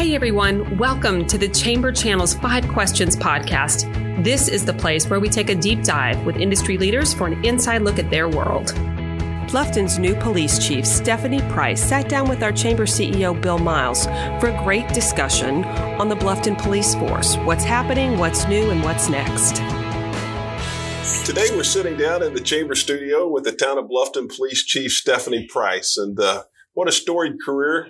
Hey everyone, welcome to the Chamber Channel's 5 Questions podcast. This is the place where we take a deep dive with industry leaders for an inside look at their world. Bluffton's new police chief, Stephenie Price, sat down with our Chamber CEO, Bill Miles, for a great discussion on the Bluffton police force, what's happening, what's new, and what's next. Today we're sitting down in the Chamber studio with the town of Bluffton police chief, Stephenie Price, and what a storied career,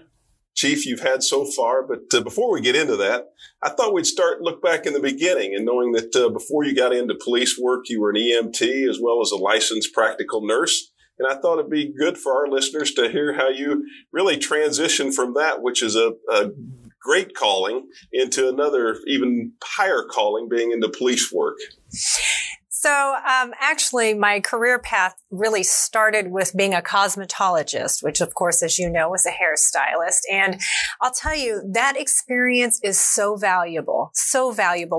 Chief, you've had so far, but before we get into that, I thought we'd look back in the beginning and knowing that before you got into police work, you were an EMT as well as a licensed practical nurse. And I thought it'd be good for our listeners to hear how you really transitioned from that, which is a great calling, into another even higher calling, being into police work. So actually, my career path really started with being a cosmetologist, which, of course, as you know, was a hairstylist. And I'll tell you, that experience is so valuable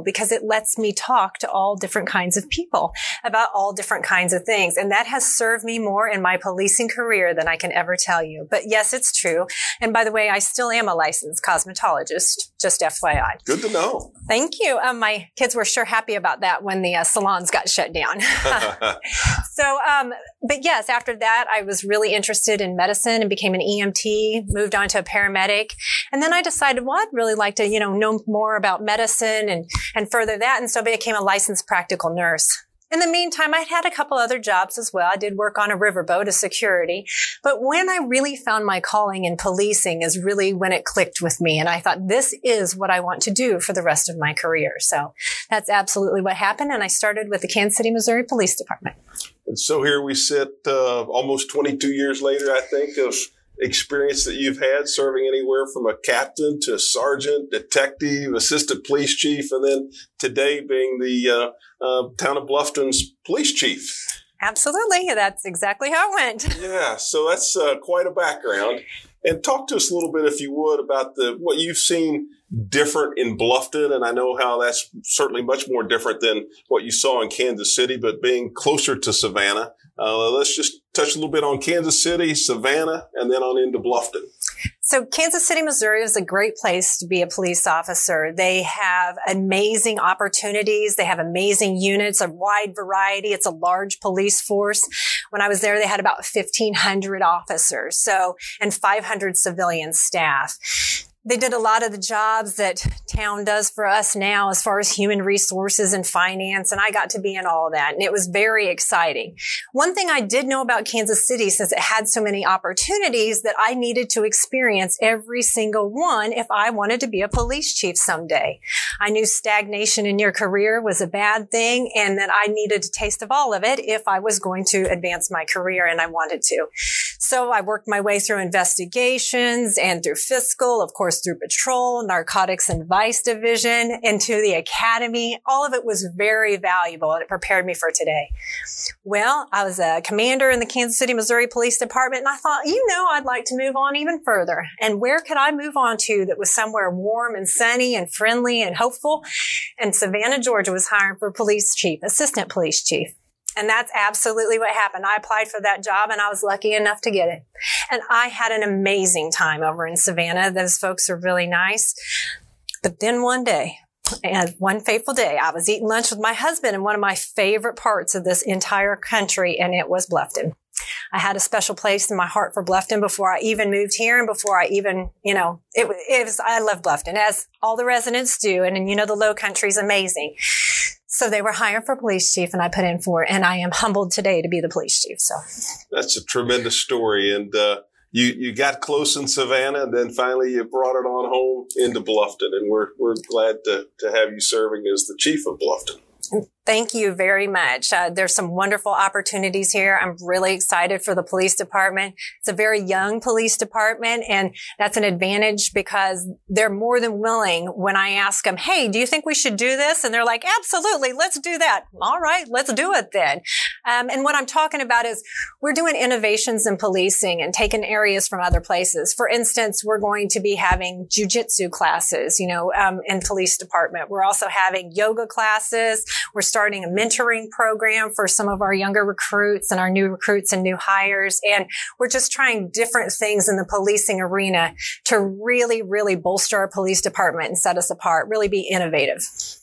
because it lets me talk to all different kinds of people about all different kinds of things. And that has served me more in my policing career than I can ever tell you. But yes, it's true. And by the way, I still am a licensed cosmetologist, just FYI. Good to know. Thank you. My kids were sure happy about that when the salons got shut down. But yes, after that, I was really interested in medicine and became an EMT, moved on to a paramedic. And then I decided, well, I'd really like to, know more about medicine and further that. And so I became a licensed practical nurse. In the meantime, I'd had a couple other jobs as well. I did work on a riverboat as security. But when I really found my calling in policing is really when it clicked with me. And I thought, this is what I want to do for the rest of my career. So that's absolutely what happened. And I started with the Kansas City, Missouri Police Department. And so here we sit almost 22 years later, I think, of experience that you've had serving anywhere from a captain to a sergeant, detective, assistant police chief, and then today being the town of Bluffton's police chief. Absolutely. That's exactly how it went. Yeah. So that's quite a background. And talk to us a little bit, if you would, about what you've seen different in Bluffton. And I know how that's certainly much more different than what you saw in Kansas City, but being closer to Savannah, let's just touch a little bit on Kansas City, Savannah, and then on into Bluffton. So Kansas City, Missouri is a great place to be a police officer. They have amazing opportunities. They have amazing units, a wide variety. It's a large police force. When I was there, they had about 1,500 officers, and 500 civilian staff. They did a lot of the jobs that town does for us now as far as human resources and finance, and I got to be in all that, and it was very exciting. One thing I did know about Kansas City, since it had so many opportunities, that I needed to experience every single one if I wanted to be a police chief someday. I knew stagnation in your career was a bad thing, and that I needed a taste of all of it if I was going to advance my career, and I wanted to. So I worked my way through investigations and through fiscal, of course, through patrol, narcotics and vice division, into the academy. All of it was very valuable and it prepared me for today. Well, I was a commander in the Kansas City, Missouri Police Department, and I thought, I'd like to move on even further. And where could I move on to that was somewhere warm and sunny and friendly and hopeful? And Savannah, Georgia was hiring for police chief, assistant police chief. And that's absolutely what happened. I applied for that job and I was lucky enough to get it. And I had an amazing time over in Savannah. Those folks are really nice. But then one day, and one fateful day, I was eating lunch with my husband in one of my favorite parts of this entire country, and it was Bluffton. I had a special place in my heart for Bluffton before I even moved here and before I even, I love Bluffton, as all the residents do. And the Lowcountry is amazing. So they were hired for police chief, and I put in for it, and I am humbled today to be the police chief. So that's a tremendous story. And you got close in Savannah, and then finally you brought it on home into Bluffton, and we're glad to have you serving as the chief of Bluffton. Thank you very much. There's some wonderful opportunities here. I'm really excited for the police department. It's a very young police department, and that's an advantage because they're more than willing when I ask them, hey, do you think we should do this? And they're like, absolutely, let's do that. All right, let's do it then. And what I'm talking about is we're doing innovations in policing and taking areas from other places. For instance, we're going to be having jujitsu classes, in police department. We're also having yoga classes. We're starting a mentoring program for some of our younger recruits and our new recruits and new hires. And we're just trying different things in the policing arena to really, really bolster our police department and set us apart, really be innovative.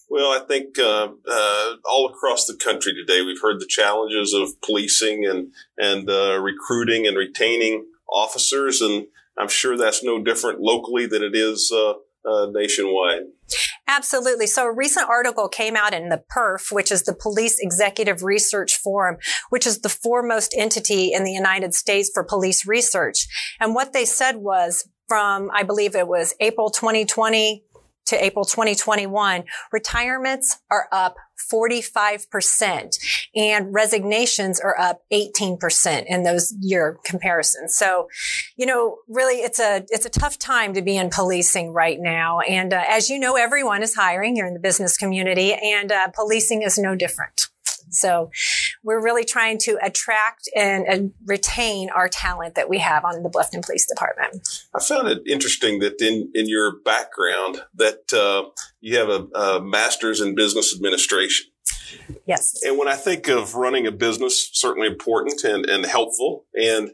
Well, I think all across the country today, we've heard the challenges of policing and recruiting and retaining officers. And I'm sure that's no different locally than it is nationwide. Absolutely. So a recent article came out in the PERF, which is the Police Executive Research Forum, which is the foremost entity in the United States for police research. And what they said was from, I believe it was April 2020 to April 2021, retirements are up 45% and resignations are up 18% in those year comparisons. So, you know, really it's a tough time to be in policing right now. And as you know, everyone is hiring. You're in the business community and policing is no different. So we're really trying to attract and retain our talent that we have on the Bluffton Police Department. I found it interesting that in your background that you have a master's in business administration. Yes. And when I think of running a business, certainly important and helpful. And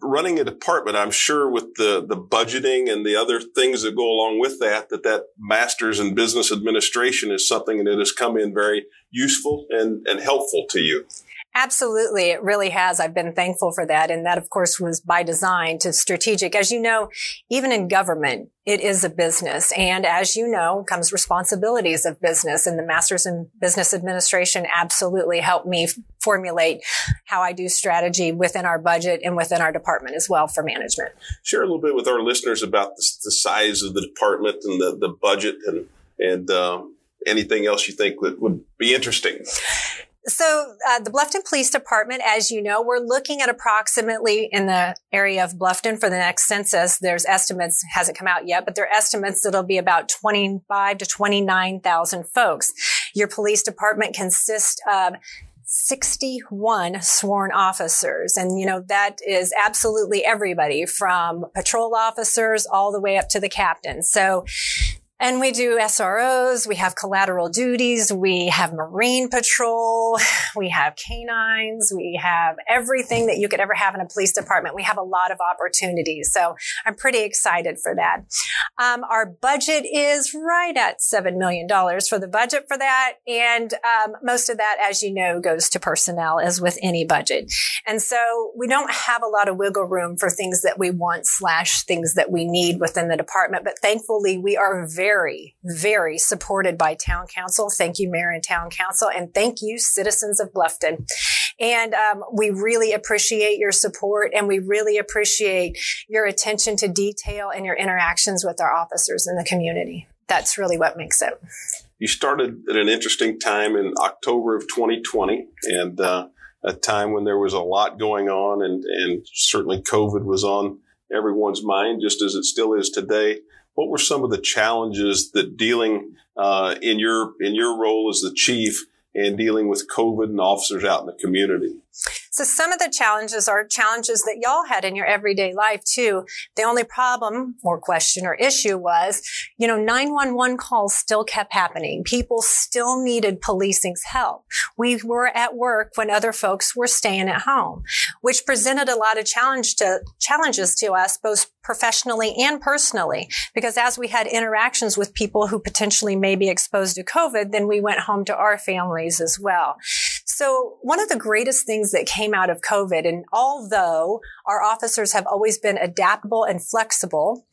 running a department, I'm sure with the budgeting and the other things that go along with that, that master's in business administration is something that has come in very useful and helpful to you. Absolutely. It really has. I've been thankful for that. And that, of course, was by design to strategic. As you know, even in government, it is a business. And as you know, comes responsibilities of business. And the master's in business administration absolutely helped me formulate how I do strategy within our budget and within our department as well for management. Share a little bit with our listeners about the size of the department and the budget and anything else you think would be interesting. So the Bluffton Police Department, as you know, we're looking at approximately in the area of Bluffton for the next census. There's estimates, hasn't come out yet, but there are estimates that it'll be about 25 to 29,000 folks. Your police department consists of 61 sworn officers. And, you know, that is absolutely everybody from patrol officers all the way up to the captain. And we do SROs, we have collateral duties, we have Marine Patrol, we have canines, we have everything that you could ever have in a police department. We have a lot of opportunities. So I'm pretty excited for that. Our budget is right at $7 million for the budget for that. And most of that, as you know, goes to personnel as with any budget. And so we don't have a lot of wiggle room for things that we want / things that we need within the department. But thankfully, we are very, very supported by town council. Thank you, Mayor and town council. And thank you, citizens of Bluffton. And we really appreciate your support and we really appreciate your attention to detail and your interactions with our officers in the community. That's really what makes it. You started at an interesting time in October of 2020 and a time when there was a lot going on and certainly COVID was on everyone's mind, just as it still is today. What were some of the challenges that dealing in your role as the chief and dealing with COVID and officers out in the community? So some of the challenges are challenges that y'all had in your everyday life too. The only problem or question or issue was, you know, 911 calls still kept happening. People still needed policing's help. We were at work when other folks were staying at home, which presented a lot of challenges to us, both professionally and personally, because as we had interactions with people who potentially may be exposed to COVID, then we went home to our families as well. So one of the greatest things that came out of COVID, and although our officers have always been adaptable and flexible,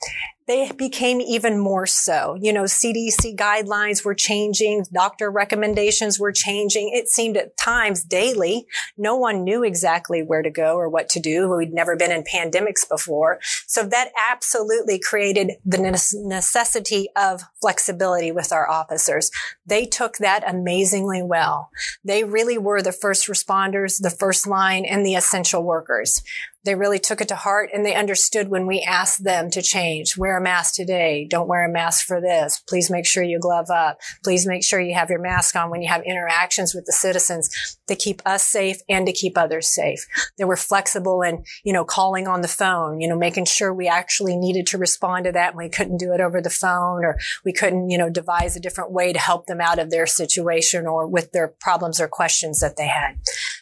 they became even more so. You know, CDC guidelines were changing. Doctor recommendations were changing. It seemed at times daily, no one knew exactly where to go or what to do. We'd never been in pandemics before. So that absolutely created the necessity of flexibility with our officers. They took that amazingly well. They really were the first responders, the first line, and the essential workers. They really took it to heart, and they understood when we asked them to change. Wear a mask today. Don't wear a mask for this. Please make sure you glove up. Please make sure you have your mask on when you have interactions with the citizens to keep us safe and to keep others safe. They were flexible in, calling on the phone, making sure we actually needed to respond to that and we couldn't do it over the phone, or we couldn't, devise a different way to help them out of their situation or with their problems or questions that they had.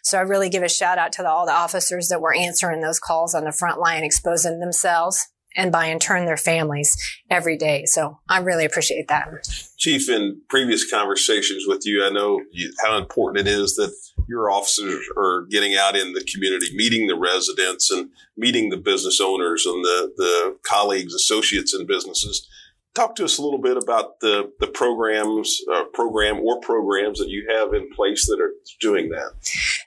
So I really give a shout out to all the officers that were answering those calls on the front line, exposing themselves and by in turn their families every day. So I really appreciate that. Chief, in previous conversations with you, I know how important it is that your officers are getting out in the community, meeting the residents and meeting the business owners and the colleagues, associates in businesses. Talk to us a little bit about the programs that you have in place that are doing that.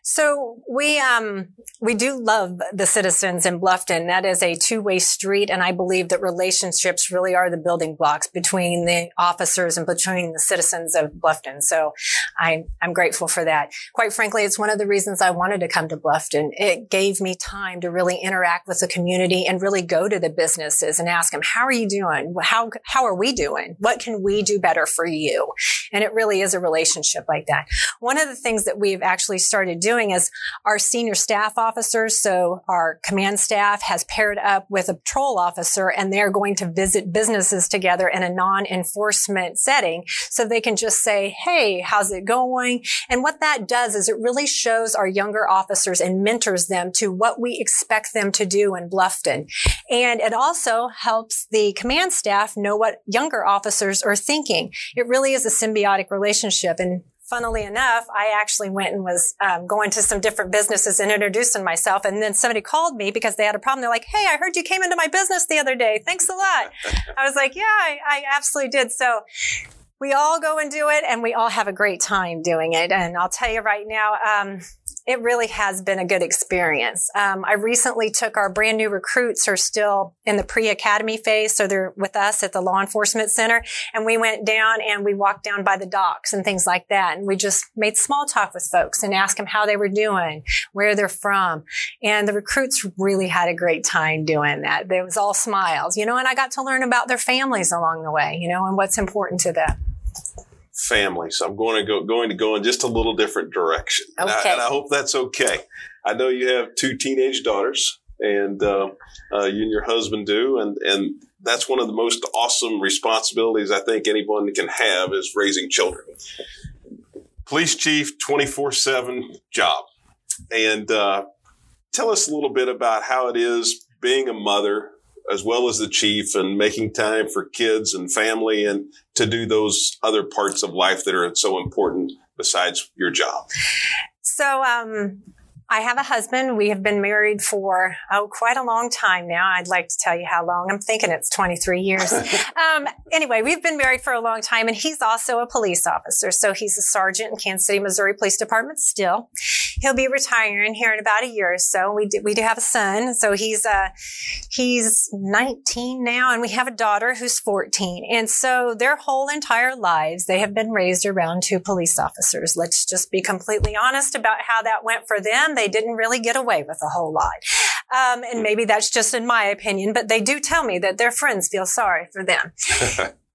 So we do love the citizens in Bluffton. That is a two-way street, and I believe that relationships really are the building blocks between the officers and between the citizens of Bluffton. So I'm grateful for that. Quite frankly, it's one of the reasons I wanted to come to Bluffton. It gave me time to really interact with the community and really go to the businesses and ask them, how are you doing? How are we doing? What can we do better for you? And it really is a relationship like that. One of the things that we've actually started doing is our senior staff officers, so our command staff has paired up with a patrol officer, and they're going to visit businesses together in a non-enforcement setting so they can just say, hey, how's it going? And what that does is it really shows our younger officers and mentors them to what we expect them to do in Bluffton. And it also helps the command staff know what younger officers are thinking. It really is a symbiotic relationship. And funnily enough, I actually went and was going to some different businesses and introducing myself. And then somebody called me because they had a problem. They're like, hey, I heard you came into my business the other day. Thanks a lot. I was like, yeah, I absolutely did. So we all go and do it, and we all have a great time doing it. And I'll tell you right now, it really has been a good experience. I recently took our brand new recruits who are still in the pre-academy phase. So they're with us at the law enforcement center. And we went down and we walked down by the docks and things like that. And we just made small talk with folks and asked them how they were doing, where they're from. And the recruits really had a great time doing that. It was all smiles, and I got to learn about their families along the way, and what's important to them. Family. So I'm going to go in just a little different direction. Okay. And I hope that's okay. I know you have two teenage daughters, and you and your husband do. And that's one of the most awesome responsibilities I think anyone can have is raising children. Police chief, 24/7 job. And tell us a little bit about how it is being a mother as well as the chief and making time for kids and family and to do those other parts of life that are so important besides your job. So, I have a husband. We have been married for, quite a long time now. I'd like to tell you how long. I'm thinking it's 23 years. Anyway, we've been married for a long time, and he's also a police officer. So he's a sergeant in Kansas City, Missouri Police Department still. He'll be retiring here in about a year or so. We do have a son. So he's 19 now, and we have a daughter who's 14. And so their whole entire lives, they have been raised around two police officers. Let's just be completely honest about how that went for them. They didn't really get away with a whole lot. And maybe that's just in my opinion, but they do tell me that their friends feel sorry for them.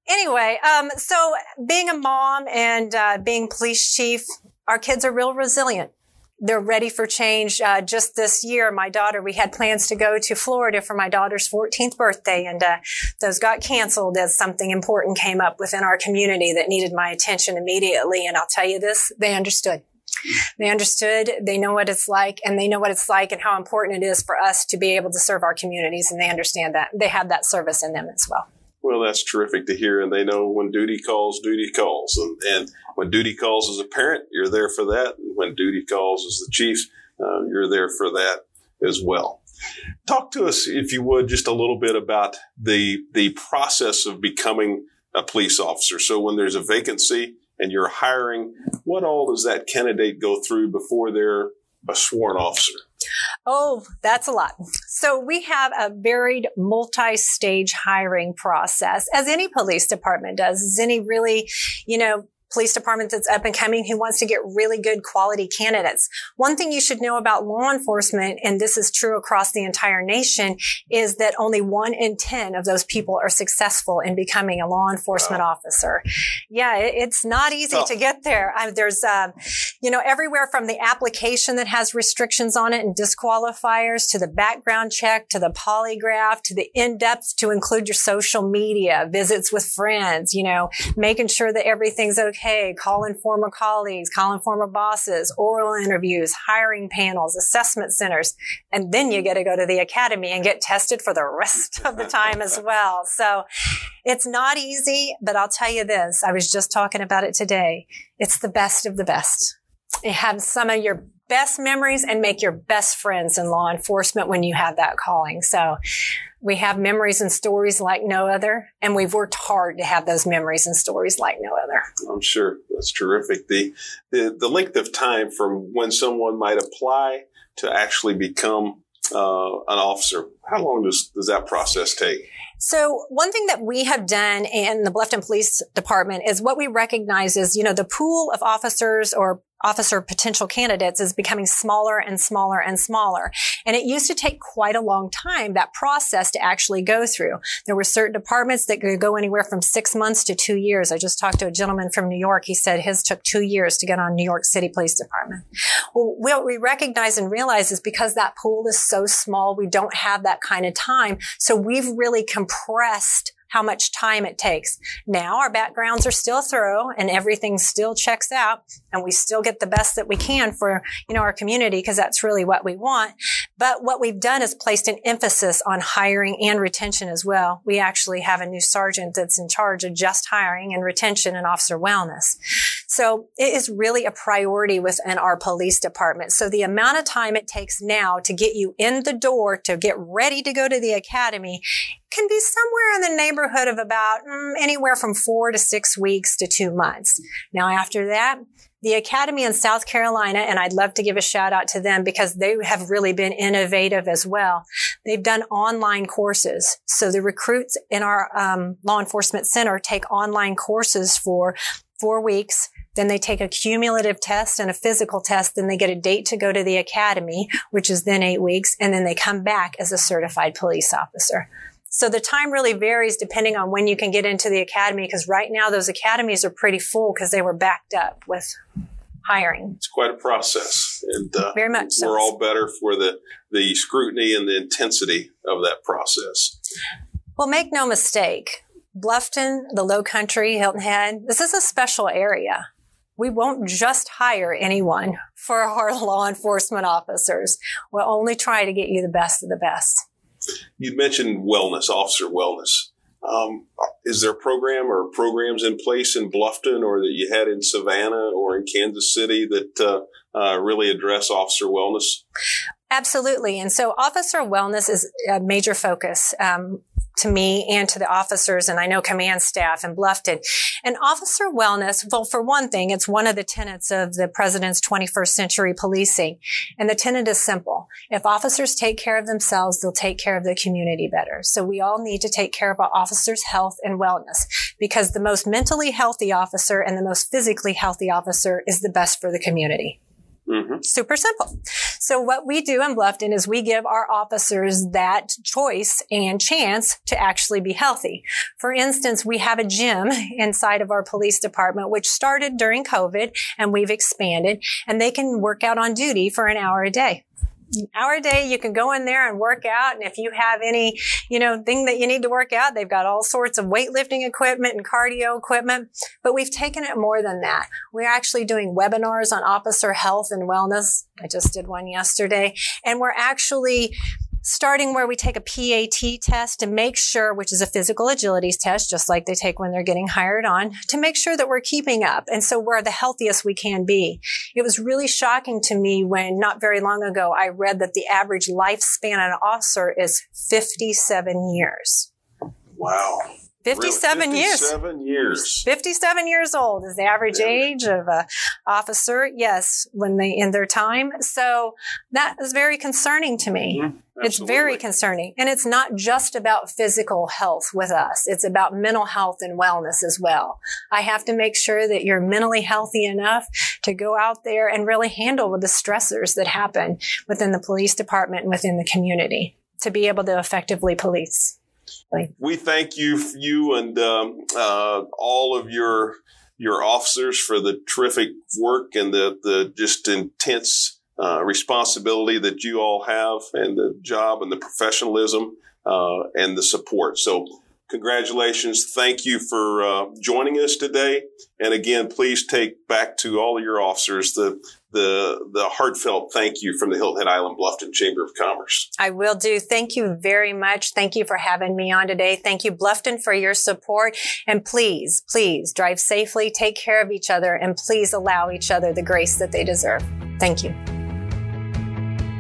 Anyway, so being a mom and being police chief, our kids are real resilient. They're ready for change. Just this year, my daughter, we had plans to go to Florida for my daughter's 14th birthday, and those got canceled as something important came up within our community that needed my attention immediately. And I'll tell you this, they understood. They understood, they know what it's like, and they know what it's like and how important it is for us to be able to serve our communities. And they understand that. They have that service in them as well. Well, that's terrific to hear. And they know when duty calls. And when duty calls as a parent, you're there for that. And when duty calls as the chief, you're there for that as well. Talk to us, if you would, just a little bit about the process of becoming a police officer. So when there's a vacancy and you're hiring, what all does that candidate go through before they're a sworn officer? Oh, that's a lot. So we have a varied multi-stage hiring process, as any police department does, as any really, police department that's up and coming who wants to get really good quality candidates. One thing you should know about law enforcement, and this is true across the entire nation, is that only 1 in 10 of those people are successful in becoming a law enforcement officer. Yeah, it's not easy to get there. There's, everywhere from the application that has restrictions on it and disqualifiers to the background check, to the polygraph, to the in-depth, to include your social media, visits with friends, making sure that everything's okay, calling former colleagues, calling former bosses, oral interviews, hiring panels, assessment centers, and then you get to go to the academy and get tested for the rest of the time as well. So it's not easy, but I'll tell you this, I was just talking about it today. It's the best of the best. You have some of your best memories and make your best friends in law enforcement when you have that calling. So we have memories and stories like no other, and we've worked hard to have those memories and stories like no other. I'm sure that's terrific. The length of time from when someone might apply to actually become an officer, how long does that process take? So one thing that we have done in the Bluffton Police Department is what we recognize is, the pool of officers or officer potential candidates is becoming smaller and smaller and smaller. And it used to take quite a long time, that process, to actually go through. There were certain departments that could go anywhere from 6 months to 2 years. I just talked to a gentleman from New York. He said his took 2 years to get on New York City Police Department. Well, what we recognize and realize is because that pool is so small, we don't have that kind of time. So we've really compressed how much time it takes. Now our backgrounds are still thorough and everything still checks out and we still get the best that we can for, our community, because that's really what we want. But what we've done is placed an emphasis on hiring and retention as well. We actually have a new sergeant that's in charge of just hiring and retention and officer wellness. So it is really a priority within our police department. So the amount of time it takes now to get you in the door to get ready to go to the academy can be somewhere in the neighborhood of about anywhere from 4 to 6 weeks to 2 months. Now, after that, the academy in South Carolina, and I'd love to give a shout out to them because they have really been innovative as well. They've done online courses. So the recruits in our law enforcement center take online courses for 4 weeks. Then they take a cumulative test and a physical test. Then they get a date to go to the academy, which is then 8 weeks. And then they come back as a certified police officer. So the time really varies depending on when you can get into the academy, because right now those academies are pretty full because they were backed up with hiring. It's quite a process. And very much so. We're all better for the scrutiny and the intensity of that process. Well, make no mistake, Bluffton, the Lowcountry, Hilton Head, this is a special area. We won't just hire anyone for our law enforcement officers. We'll only try to get you the best of the best. You mentioned wellness, officer wellness. Is there a program or programs in place in Bluffton or that you had in Savannah or in Kansas City that really address officer wellness? Absolutely. And so officer wellness is a major focus to me and to the officers, and I know command staff in Bluffton. And officer wellness, well, for one thing, it's one of the tenets of the president's 21st century policing. And the tenet is simple. If officers take care of themselves, they'll take care of the community better. So we all need to take care of our officers' health and wellness, because the most mentally healthy officer and the most physically healthy officer is the best for the community. Mm-hmm. Super simple. So what we do in Bluffton is we give our officers that choice and chance to actually be healthy. For instance, we have a gym inside of our police department, which started during COVID, and we've expanded, and they can work out on duty for an hour a day. You can go in there and work out. And if you have any, thing that you need to work out, they've got all sorts of weightlifting equipment and cardio equipment. But we've taken it more than that. We're actually doing webinars on officer health and wellness. I just did one yesterday. And we're actually starting where we take a PAT test to make sure, which is a physical agility test, just like they take when they're getting hired on, to make sure that we're keeping up. And so we're the healthiest we can be. It was really shocking to me when not very long ago, I read that the average lifespan of an officer is 57 years. Wow. 57 really? 57 years. 57 years old is the average age of an officer, yes, when they end their time. So that is very concerning to me. Mm-hmm. It's very concerning. And it's not just about physical health with us. It's about mental health and wellness as well. I have to make sure that you're mentally healthy enough to go out there and really handle the stressors that happen within the police department and within the community to be able to effectively police. We thank you and all of your officers for the terrific work and the just intense responsibility that you all have, and the job and the professionalism and the support. So congratulations. Thank you for joining us today. And again, please take back to all of your officers the heartfelt thank you from the Hilton Head Island Bluffton Chamber of Commerce. I will do. Thank you very much. Thank you for having me on today. Thank you, Bluffton, for your support. And please, please drive safely, take care of each other, and please allow each other the grace that they deserve. Thank you.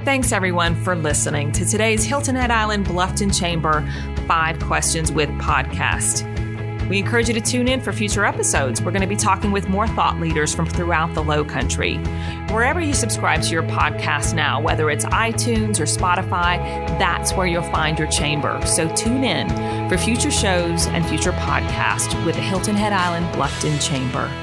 Thanks, everyone, for listening to today's Hilton Head Island Bluffton Chamber 5 Questions with podcast. We encourage you to tune in for future episodes. We're going to be talking with more thought leaders from throughout the Lowcountry. Wherever you subscribe to your podcast now, whether it's iTunes or Spotify, that's where you'll find your chamber. So tune in for future shows and future podcasts with the Hilton Head Island Bluffton Chamber.